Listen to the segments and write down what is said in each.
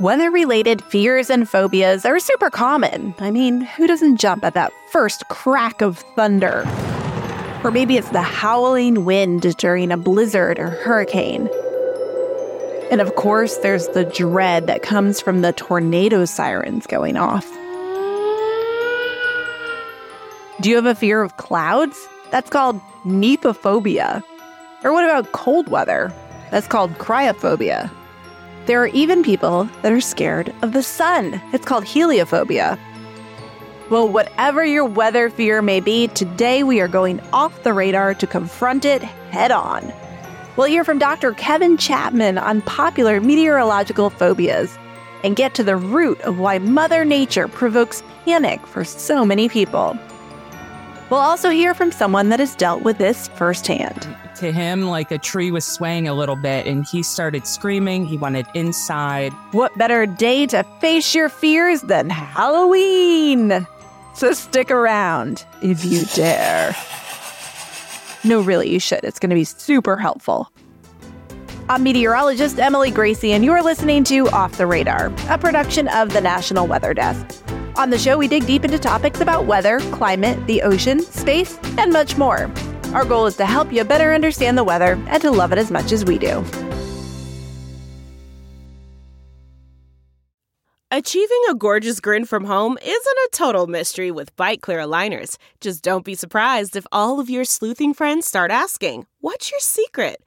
Weather-related fears and phobias are super common. I mean, who doesn't jump at that first crack of thunder? Or maybe it's the howling wind during a blizzard or hurricane. And of course, there's the dread that comes from the tornado sirens going off. Do you have a fear of clouds? That's called nepophobia. Or what about cold weather? That's called cryophobia. There are even people that are scared of the sun. It's called heliophobia. Well, whatever your weather fear may be, today we are going off the radar to confront it head on. We'll hear from Dr. Kevin Chapman on popular meteorological phobias and get to the root of why Mother Nature provokes panic for so many people. We'll also hear from someone that has dealt with this firsthand. To him, like, a tree was swaying a little bit and he started screaming. He wanted inside. What better day to face your fears than Halloween? So stick around if you dare. No, really, you should. It's going to be super helpful. I'm meteorologist Emily Gracie, and you're listening to Off the Radar, a production of the National Weather Desk. On the show, we dig deep into topics about weather, climate, the ocean, space, and much more. Our goal is to help you better understand the weather and to love it as much as we do. Achieving a gorgeous grin from home isn't a total mystery with BiteClear aligners. Just don't be surprised if all of your sleuthing friends start asking, what's your secret?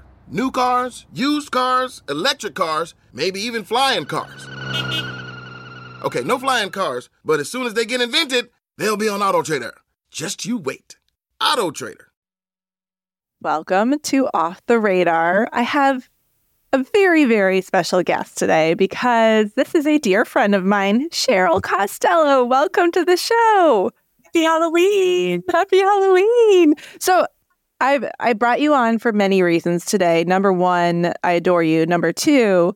New cars, used cars, electric cars, maybe even flying cars. Okay, no flying cars, but as soon as they get invented, they'll be on AutoTrader. Just you wait. AutoTrader. Welcome to Off the Radar. I have a very, very special guest today because this is a dear friend of mine, Cheryl Costello. Welcome to the show. Happy Halloween. Happy Halloween. So I brought you on for many reasons today. Number one, I adore you. Number two,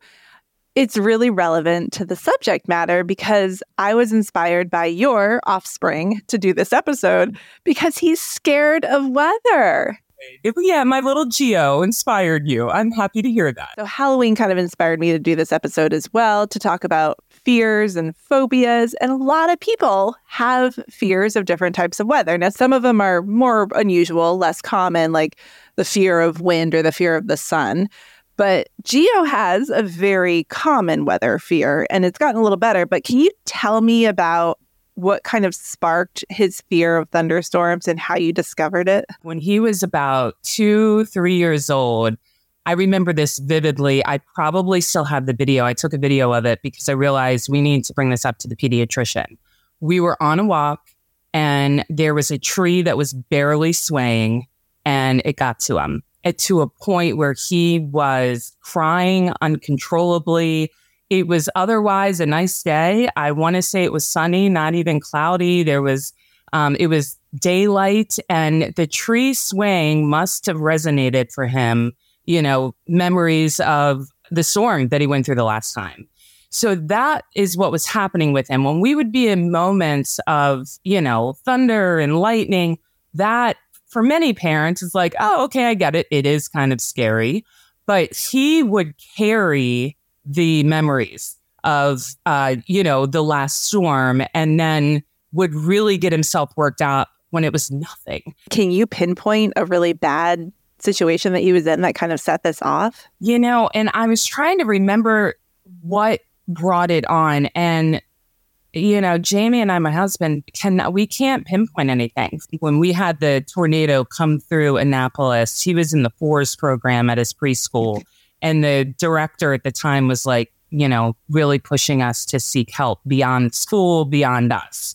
it's really relevant to the subject matter because I was inspired by your offspring to do this episode because he's scared of weather. Yeah, my little Geo inspired you. I'm happy to hear that. So Halloween kind of inspired me to do this episode as well, to talk about fears and phobias. And a lot of people have fears of different types of weather. Now, some of them are more unusual, less common, like the fear of wind or the fear of the sun. But Geo has a very common weather fear, and it's gotten a little better. But can you tell me about what kind of sparked his fear of thunderstorms and how you discovered it? When he was about 2-3 years old, I remember this vividly. I probably still have the video. I took a video of it because I realized we need to bring this up to the pediatrician. We were on a walk and there was a tree that was barely swaying and it got to him to a point where he was crying uncontrollably. It was otherwise a nice day. I want to say it was sunny, not even cloudy. There was, it was daylight, and the tree swaying must have resonated for him, you know, memories of the storm that he went through the last time. So that is what was happening with him. When we would be in moments of, you know, thunder and lightning, that for many parents is like, oh, okay, I get it. It is kind of scary. But he would carry the memories of, you know, the last storm, and then would really get himself worked up when it was nothing. Can you pinpoint a really bad situation that he was in that kind of set this off? You know, and I was trying to remember what brought it on. And, you know, Jamie and I, my husband, we can't pinpoint anything. When we had the tornado come through Annapolis, he was in the forest program at his preschool. And the director at the time was like, you know, really pushing us to seek help beyond school, beyond us,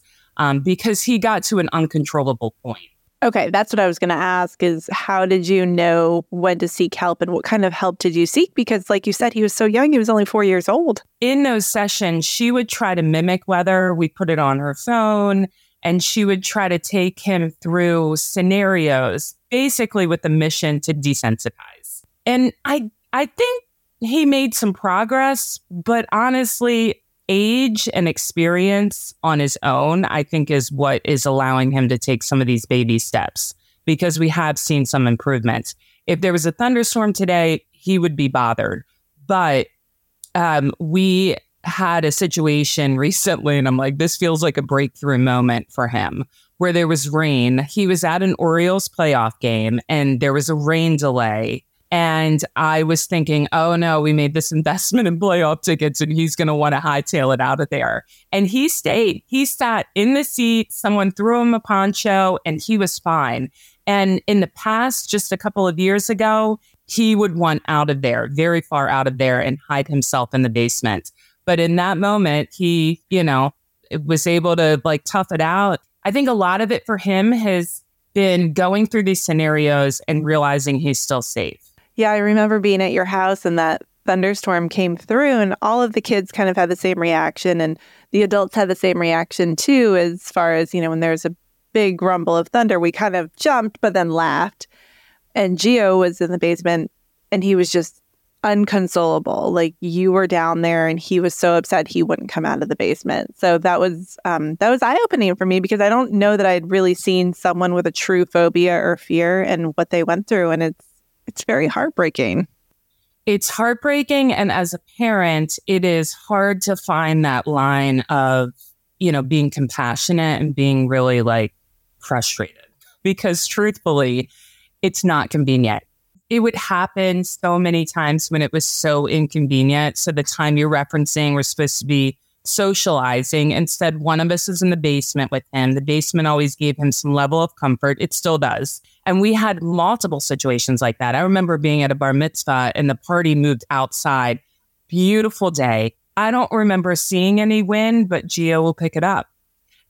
because he got to an uncontrollable point. Okay, that's what I was going to ask is how did you know when to seek help and what kind of help did you seek? Because like you said, he was so young, he was only 4 years old. In those sessions, she would try to mimic weather. We put it on her phone and she would try to take him through scenarios, basically with the mission to desensitize. And I think he made some progress, but honestly, age and experience on his own, I think, is what is allowing him to take some of these baby steps because we have seen some improvements. If there was a thunderstorm today, he would be bothered. But we had a situation recently, and I'm like, this feels like a breakthrough moment for him, where there was rain. He was at an Orioles playoff game, and there was a rain delay. And I was thinking, oh, no, we made this investment in playoff tickets and he's going to want to hightail it out of there. And he stayed. He sat in the seat. Someone threw him a poncho and he was fine. And in the past, just a couple of years ago, he would want out of there, very far out of there, and hide himself in the basement. But in that moment, he, you know, was able to like tough it out. I think a lot of it for him has been going through these scenarios and realizing he's still safe. Yeah, I remember being at your house and that thunderstorm came through and all of the kids kind of had the same reaction and the adults had the same reaction too, as far as, you know, when there's a big rumble of thunder, we kind of jumped but then laughed. And Gio was in the basement and he was just inconsolable. Like, you were down there and he was so upset he wouldn't come out of the basement. So that was eye-opening for me because I don't know that I'd really seen someone with a true phobia or fear and what they went through, and it's very heartbreaking. It's heartbreaking. And as a parent, it is hard to find that line of, you know, being compassionate and being really like frustrated because truthfully, it's not convenient. It would happen so many times when it was so inconvenient. So the time you're referencing, we're supposed to be socializing. Instead, one of us is in the basement with him. The basement always gave him some level of comfort. It still does. And we had multiple situations like that. I remember being at a bar mitzvah and the party moved outside. Beautiful day. I don't remember seeing any wind, but Gio will pick it up.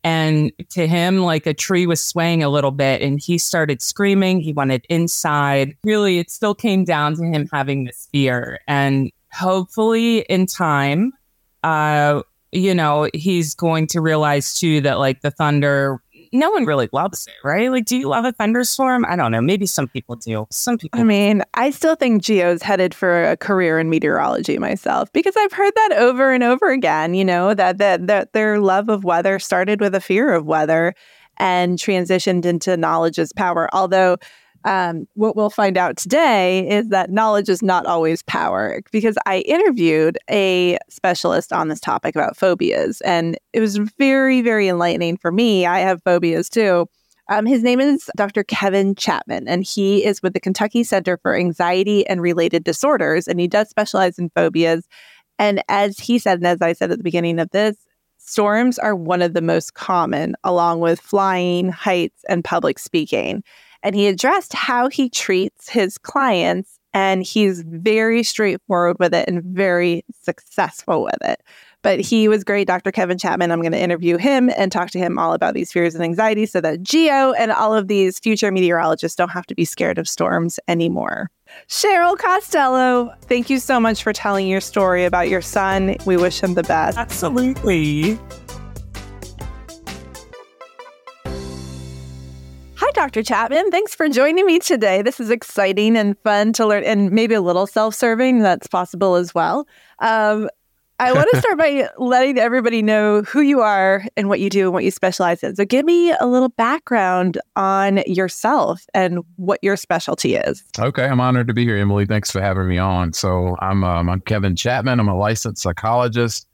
And to him, like, a tree was swaying a little bit and he started screaming. He wanted inside. Really, it still came down to him having this fear. And hopefully in time, you know, he's going to realize, too, that like the thunder, no one really loves it, right? Like, do you love a thunderstorm? I don't know. Maybe some people do. Some people. I mean, I still think Gio's headed for a career in meteorology myself, because I've heard that over and over again, you know, that their love of weather started with a fear of weather and transitioned into knowledge is power. Although what we'll find out today is that knowledge is not always power, because I interviewed a specialist on this topic about phobias, and it was very, very enlightening for me. I have phobias too. His name is Dr. Kevin Chapman, and he is with the Kentucky Center for Anxiety and Related Disorders, and he does specialize in phobias. And as he said, and as I said at the beginning of this, storms are one of the most common, along with flying, heights, and public speaking. And he addressed how he treats his clients, and he's very straightforward with it and very successful with it. But he was great, Dr. Kevin Chapman. I'm going to interview him and talk to him all about these fears and anxieties so that Gio and all of these future meteorologists don't have to be scared of storms anymore. Cheryl Costello, thank you so much for telling your story about your son. We wish him the best. Absolutely. Dr. Chapman, thanks for joining me today. This is exciting and fun to learn, and maybe a little self-serving. That's possible as well. I want to start by letting everybody know who you are and what you do and what you specialize in. So give me a little background on yourself and what your specialty is. Okay. I'm honored to be here, Emily. Thanks for having me on. So I'm Kevin Chapman. I'm a licensed psychologist,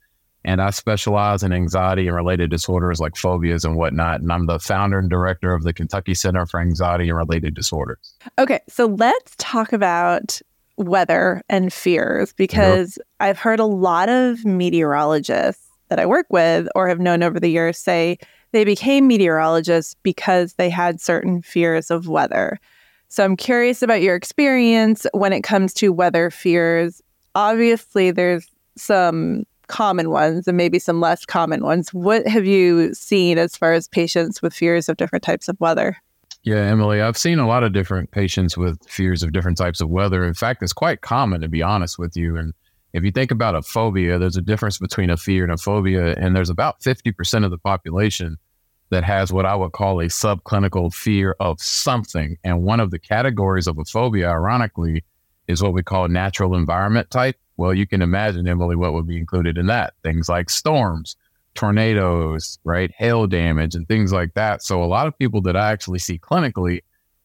and I specialize in anxiety and related disorders like phobias and whatnot. And I'm the founder and director of the Kentucky Center for Anxiety and Related Disorders. Okay, so let's talk about weather and fears, because I've heard a lot of meteorologists that I work with or have known over the years say they became meteorologists because they had certain fears of weather. So I'm curious about your experience when it comes to weather fears. Obviously, there's some common ones and maybe some less common ones. What have you seen as far as patients with fears of different types of weather? Yeah, Emily, I've seen a lot of different patients with fears of different types of weather. In fact, it's quite common, to be honest with you. And if you think about a phobia, there's a difference between a fear and a phobia. And there's about 50% of the population that has what I would call a subclinical fear of something. And one of the categories of a phobia, ironically, is what we call natural environment type. Well, you can imagine, Emily, what would be included in that. Things like storms, tornadoes, right? Hail damage and things like that. So a lot of people that I actually see clinically,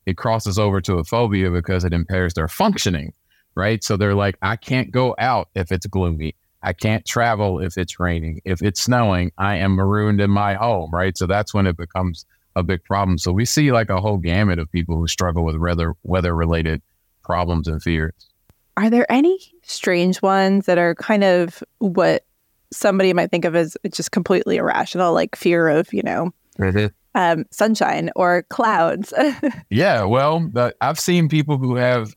it crosses over to a phobia because it impairs their functioning, right? So they're like, I can't go out if it's gloomy. I can't travel if it's raining. If it's snowing, I am marooned in my home, right? So that's when it becomes a big problem. So we see like a whole gamut of people who struggle with weather-related problems and fears. Are there any strange ones that are kind of what somebody might think of as just completely irrational, like fear of, you know, sunshine or clouds? Yeah, well, I've seen people who have,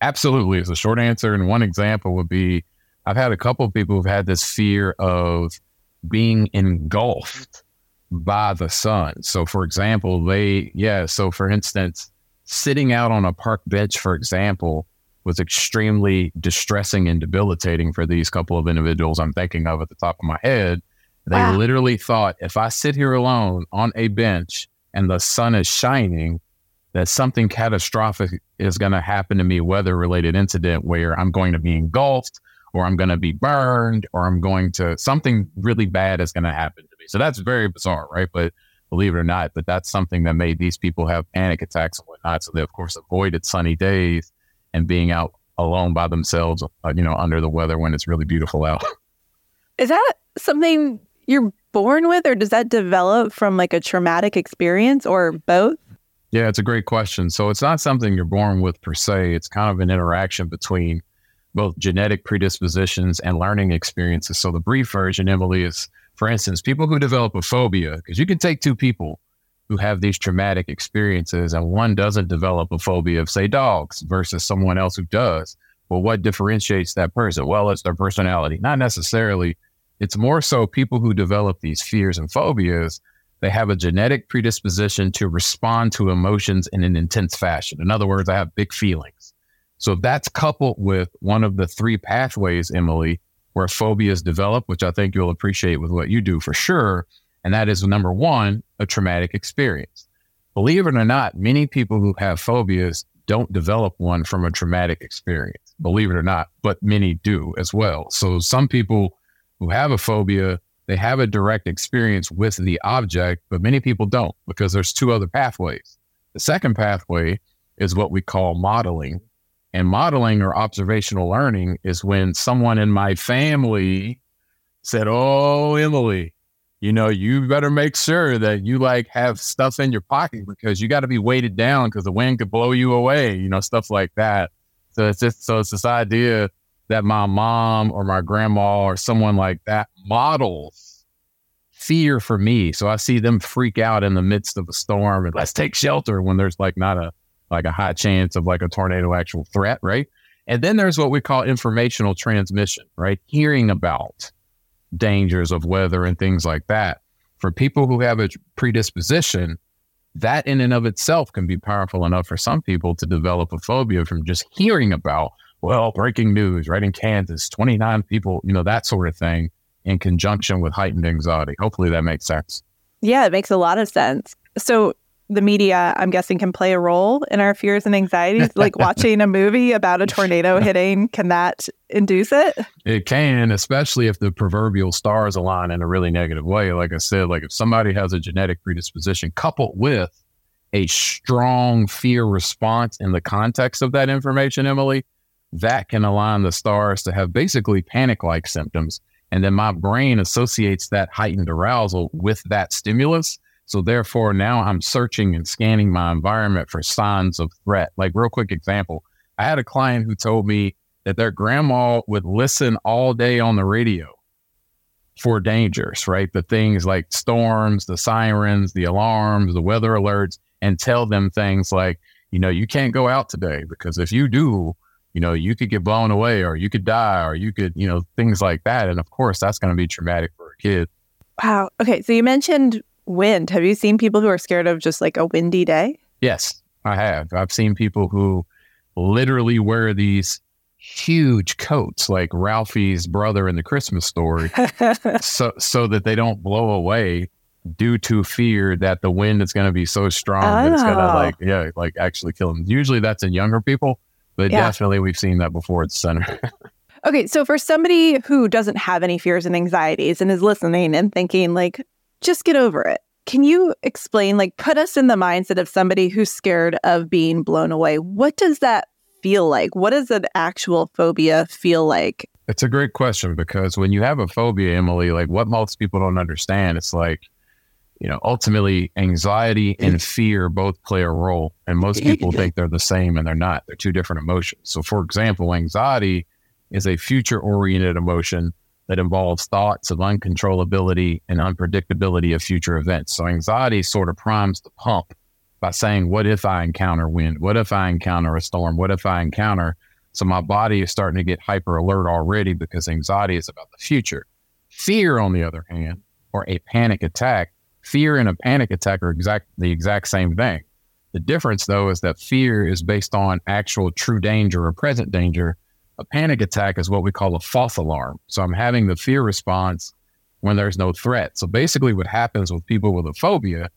absolutely is a short answer. And one example would be, I've had a couple of people who've had this fear of being engulfed by the sun. So for example, for instance, sitting out on a park bench, for example, was extremely distressing and debilitating for these couple of individuals I'm thinking of at the top of my head. They literally thought, if I sit here alone on a bench and the sun is shining, that something catastrophic is going to happen to me, weather-related incident where I'm going to be engulfed, or I'm going to be burned, or something really bad is going to happen to me. So that's very bizarre, right? But believe it or not, but that's something that made these people have panic attacks and whatnot. So they, of course, avoided sunny days and being out alone by themselves, under the weather when it's really beautiful out. Is that something you're born with, or does that develop from like a traumatic experience, or both? Yeah, it's a great question. So it's not something you're born with per se. It's kind of an interaction between both genetic predispositions and learning experiences. So the brief version, Emily, is, for instance, people who develop a phobia, because you can take two people who have these traumatic experiences and one doesn't develop a phobia of, say, dogs versus someone else who does. Well, what differentiates that person? Well, it's their personality. Not necessarily. It's more so people who develop these fears and phobias, they have a genetic predisposition to respond to emotions in an intense fashion. In other words, I have big feelings. So if that's coupled with one of the three pathways, Emily, where phobias develop, which I think you'll appreciate with what you do for sure, and that is, number one, a traumatic experience. Believe it or not, many people who have phobias don't develop one from a traumatic experience, believe it or not, but many do as well. So some people who have a phobia, they have a direct experience with the object, but many people don't, because there's two other pathways. The second pathway is what we call modeling. And modeling or observational learning is when someone in my family said, oh, Emily, you better make sure that you have stuff in your pocket because you got to be weighted down because the wind could blow you away, stuff like that. So it's this idea that my mom or my grandma or someone like that models fear for me. So I see them freak out in the midst of a storm and let's take shelter when there's not a high chance of a tornado actual threat, right? And then there's what we call informational transmission, right? Hearing about dangers of weather and things like that. For people who have a predisposition, that in and of itself can be powerful enough for some people to develop a phobia from just hearing about, breaking news, right? In Kansas, 29 people, that sort of thing in conjunction with heightened anxiety. Hopefully that makes sense. Yeah, it makes a lot of sense. So the media, I'm guessing, can play a role in our fears and anxieties, like watching a movie about a tornado hitting. Can that induce it? It can, especially if the proverbial stars align in a really negative way. Like I said, if somebody has a genetic predisposition coupled with a strong fear response in the context of that information, Emily, that can align the stars to have basically panic-like symptoms. And then my brain associates that heightened arousal with that stimulus. So therefore, now I'm searching and scanning my environment for signs of threat. Real quick example, I had a client who told me that their grandma would listen all day on the radio for dangers, right? The things like storms, the sirens, the alarms, the weather alerts, and tell them things like, you can't go out today because if you do, you could get blown away or you could die or you could, things like that. And of course, that's going to be traumatic for a kid. Wow. Okay. So you mentioned wind. Have you seen people who are scared of just a windy day? Yes, I have. I've seen people who literally wear these huge coats like Ralphie's brother in the Christmas Story so that they don't blow away due to fear that the wind is going to be so strong that it's going to actually kill them. Usually that's in younger people, but definitely we've seen that before at the center. Okay, so for somebody who doesn't have any fears and anxieties and is listening and thinking like, just get over it. Can you explain, like, put us in the mindset of somebody who's scared of being blown away? What does that feel like? What does an actual phobia feel like? It's a great question, because when you have a phobia, Emily, like what most people don't understand, it's like, you know, ultimately anxiety and fear both play a role. And most people think they're the same, and they're not. They're two different emotions. So for example, anxiety is a future-oriented emotion that involves thoughts of uncontrollability and unpredictability of future events. So anxiety sort of primes the pump by saying, what if I encounter wind? What if I encounter a storm? What if I encounter? So my body is starting to get hyper alert already because anxiety is about the future. Fear, on the other hand, or a panic attack, fear and a panic attack are the exact same thing. The difference, though, is that fear is based on actual true danger or present danger. A panic attack is what we call a false alarm. So I'm having the fear response when there's no threat. So basically what happens with people with a phobia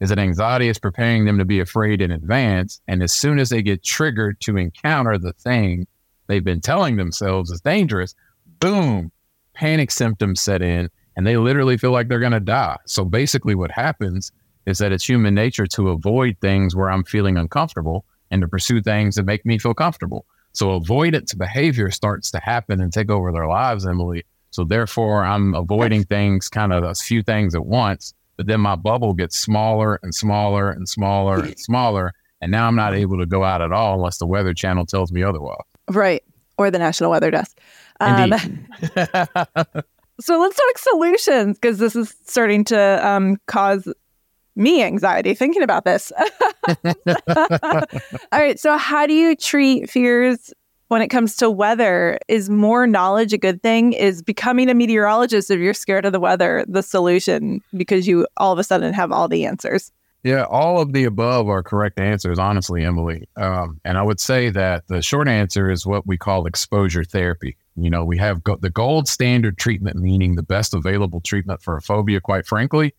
is that anxiety is preparing them to be afraid in advance. And as soon as they get triggered to encounter the thing they've been telling themselves is dangerous, boom, panic symptoms set in and they literally feel like they're going to die. So basically what happens is that it's human nature to avoid things where I'm feeling uncomfortable and to pursue things that make me feel comfortable. So avoidance behavior starts to happen and take over their lives, Emily. So therefore, I'm avoiding things, kind of a few things at once, but then my bubble gets smaller and smaller and smaller and smaller. And now I'm not able to go out at all unless the Weather Channel tells me otherwise. Right. Or the National Weather Desk. So let's talk solutions, because this is starting to cause me anxiety thinking about this. All right. So how do you treat fears when it comes to weather? Is more knowledge a good thing? Is becoming a meteorologist, if you're scared of the weather, the solution, because you all of a sudden have all the answers? Yeah. All of the above are correct answers, honestly, Emily. And I would say that the short answer is what we call exposure therapy. You know, we have the gold standard treatment, meaning the best available treatment for a phobia, quite frankly,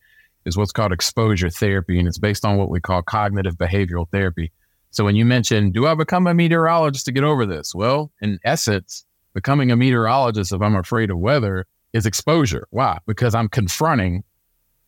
is what's called exposure therapy, and it's based on what we call cognitive behavioral therapy. So when you mention, do I become a meteorologist to get over this? Well, in essence, becoming a meteorologist, if I'm afraid of weather, is exposure. Why? Because I'm confronting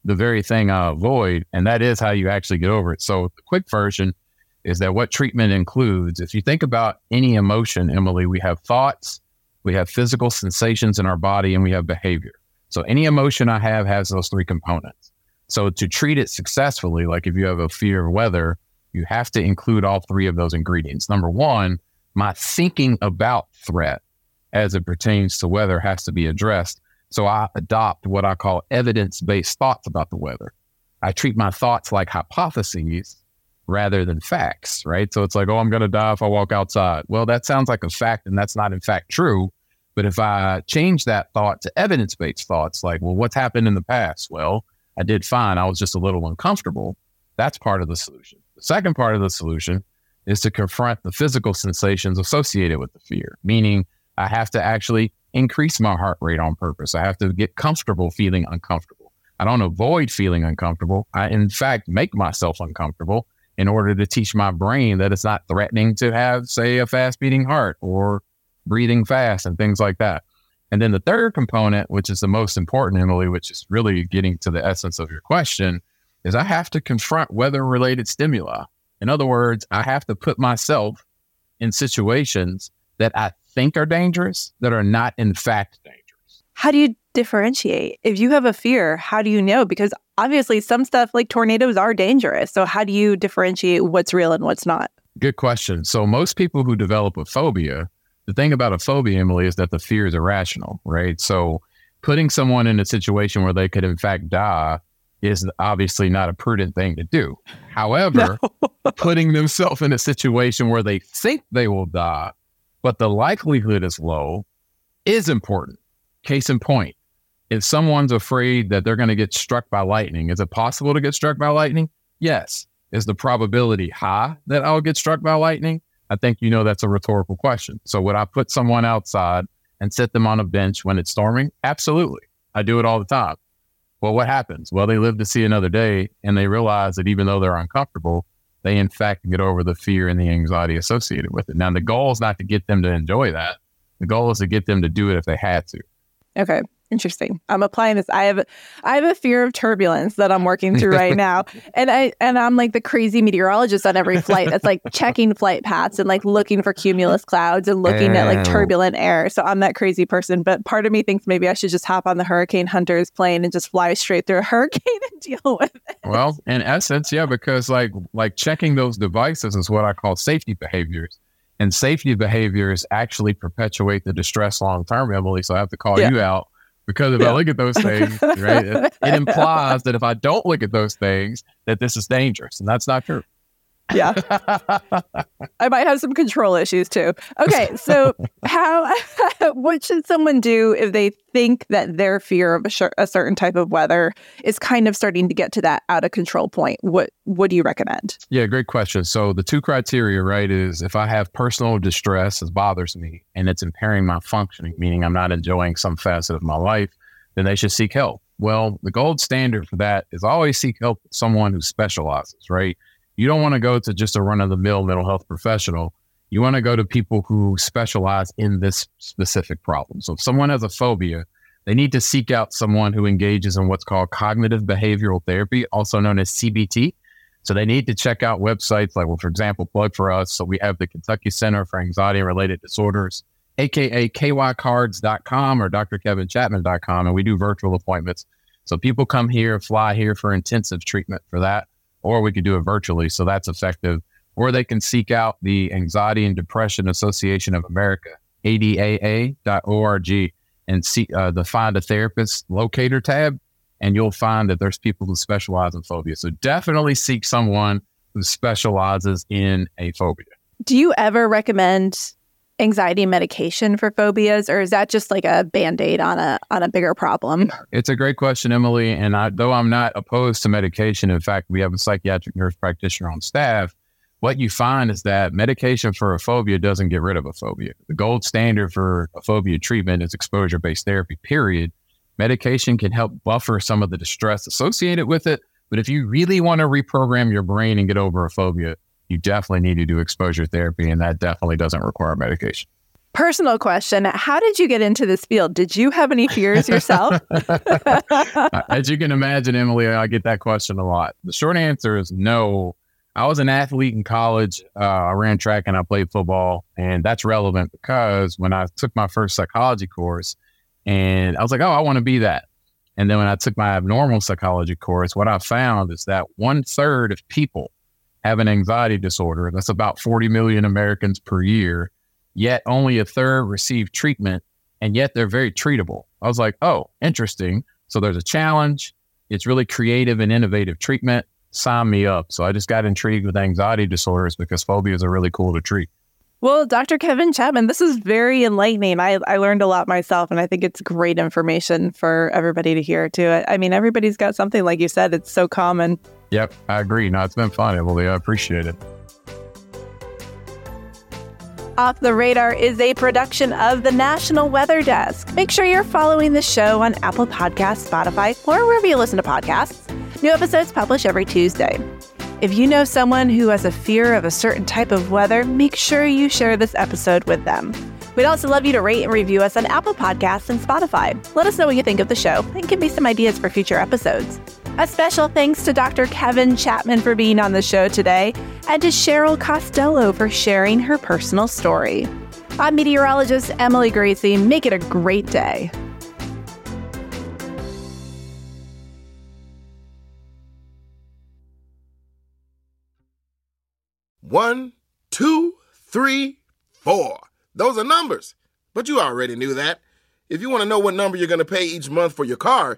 the very thing I avoid, and that is how you actually get over it. So the quick version is that what treatment includes, if you think about any emotion, Emily, we have thoughts, we have physical sensations in our body, and we have behavior. So any emotion I have has those three components. So to treat it successfully, like if you have a fear of weather, you have to include all three of those ingredients. Number one, my thinking about threat as it pertains to weather has to be addressed. So I adopt what I call evidence-based thoughts about the weather. I treat my thoughts like hypotheses rather than facts, right? So it's like, oh, I'm going to die if I walk outside. Well, that sounds like a fact, and that's not in fact true. But if I change that thought to evidence-based thoughts, like, well, what's happened in the past? Well, I did fine. I was just a little uncomfortable. That's part of the solution. The second part of the solution is to confront the physical sensations associated with the fear, meaning I have to actually increase my heart rate on purpose. I have to get comfortable feeling uncomfortable. I don't avoid feeling uncomfortable. I, in fact, make myself uncomfortable in order to teach my brain that it's not threatening to have, say, a fast beating heart or breathing fast and things like that. And then the third component, which is the most important, Emily, which is really getting to the essence of your question, is I have to confront weather-related stimuli. In other words, I have to put myself in situations that I think are dangerous that are not in fact dangerous. How do you differentiate? If you have a fear, how do you know? Because obviously some stuff like tornadoes are dangerous. So how do you differentiate what's real and what's not? Good question. So most people who develop a phobia, the thing about a phobia, Emily, is that the fear is irrational, right? So putting someone in a situation where they could, in fact, die is obviously not a prudent thing to do. However, putting themselves in a situation where they think they will die, but the likelihood is low, is important. Case in point, if someone's afraid that they're going to get struck by lightning, is it possible to get struck by lightning? Yes. is the probability high that I'll get struck by lightning? I think, you know, that's a rhetorical question. So would I put someone outside and sit them on a bench when it's storming? Absolutely. I do it all the time. Well, what happens? Well, they live to see another day, and they realize that even though they're uncomfortable, they in fact get over the fear and the anxiety associated with it. Now, the goal is not to get them to enjoy that. The goal is to get them to do it if they had to. Okay. Interesting. I'm applying this. I have a fear of turbulence that I'm working through right now. And I'm like the crazy meteorologist on every flight that's like checking flight paths and like looking for cumulus clouds and looking at like turbulent air. So I'm that crazy person. But part of me thinks maybe I should just hop on the hurricane hunter's plane and just fly straight through a hurricane and deal with it. Well, in essence, yeah, because like checking those devices is what I call safety behaviors. And safety behaviors actually perpetuate the distress long term, Emily. So I have to call you out. Because if I look at those things, right, it implies that if I don't look at those things, that this is dangerous. And that's not true. Yeah. I might have some control issues too. Okay. So what should someone do if they think that their fear of a certain type of weather is kind of starting to get to that out of control point? What do you recommend? Yeah, great question. So the two criteria, right, is if I have personal distress that bothers me and it's impairing my functioning, meaning I'm not enjoying some facet of my life, then they should seek help. Well, the gold standard for that is always seek help with someone who specializes, right? You don't want to go to just a run-of-the-mill mental health professional. You want to go to people who specialize in this specific problem. So if someone has a phobia, they need to seek out someone who engages in what's called cognitive behavioral therapy, also known as CBT. So they need to check out websites like, well, for example, plug for us. So we have the Kentucky Center for Anxiety and Related Disorders, aka kycards.com or drkevinchapman.com, and we do virtual appointments. So people come here, fly here for intensive treatment for that. Or we could do it virtually, so that's effective. Or they can seek out the Anxiety and Depression Association of America, ADAA.org, and see the Find a Therapist Locator tab, and you'll find that there's people who specialize in phobia. So definitely seek someone who specializes in a phobia. Do you ever recommend anxiety medication for phobias, or is that just like a Band-Aid on a bigger problem? It's a great question, Emily. And though I'm not opposed to medication, in fact, we have a psychiatric nurse practitioner on staff. What you find is that medication for a phobia doesn't get rid of a phobia. The gold standard for a phobia treatment is exposure-based therapy, period. Medication can help buffer some of the distress associated with it. But if you really want to reprogram your brain and get over a phobia, you definitely need to do exposure therapy, and that definitely doesn't require medication. Personal question. How did you get into this field? Did you have any fears yourself? As you can imagine, Emily, I get that question a lot. The short answer is no. I was an athlete in college. I ran track and I played football. And that's relevant because when I took my first psychology course, and I was like, oh, I want to be that. And then when I took my abnormal psychology course, what I found is that 1/3 of people have an anxiety disorder. That's about 40 million Americans per year, yet only 1/3 receive treatment, and yet they're very treatable. I was like, oh, interesting. So there's a challenge. It's really creative and innovative treatment. Sign me up. So I just got intrigued with anxiety disorders because phobias are really cool to treat. Well, Dr. Kevin Chapman, this is very enlightening. I learned a lot myself, and I think it's great information for everybody to hear too. I mean, everybody's got something, like you said, it's so common. Yep, I agree. No, it's been fun, Emily. I appreciate it. Off the Radar is a production of the National Weather Desk. Make sure you're following the show on Apple Podcasts, Spotify, or wherever you listen to podcasts. New episodes publish every Tuesday. If you know someone who has a fear of a certain type of weather, make sure you share this episode with them. We'd also love you to rate and review us on Apple Podcasts and Spotify. Let us know what you think of the show and give me some ideas for future episodes. A special thanks to Dr. Kevin Chapman for being on the show today, and to Cheryl Costello for sharing her personal story. I'm meteorologist Emily Gracie. Make it a great day. One, two, three, four. Those are numbers, but you already knew that. If you want to know what number you're going to pay each month for your car,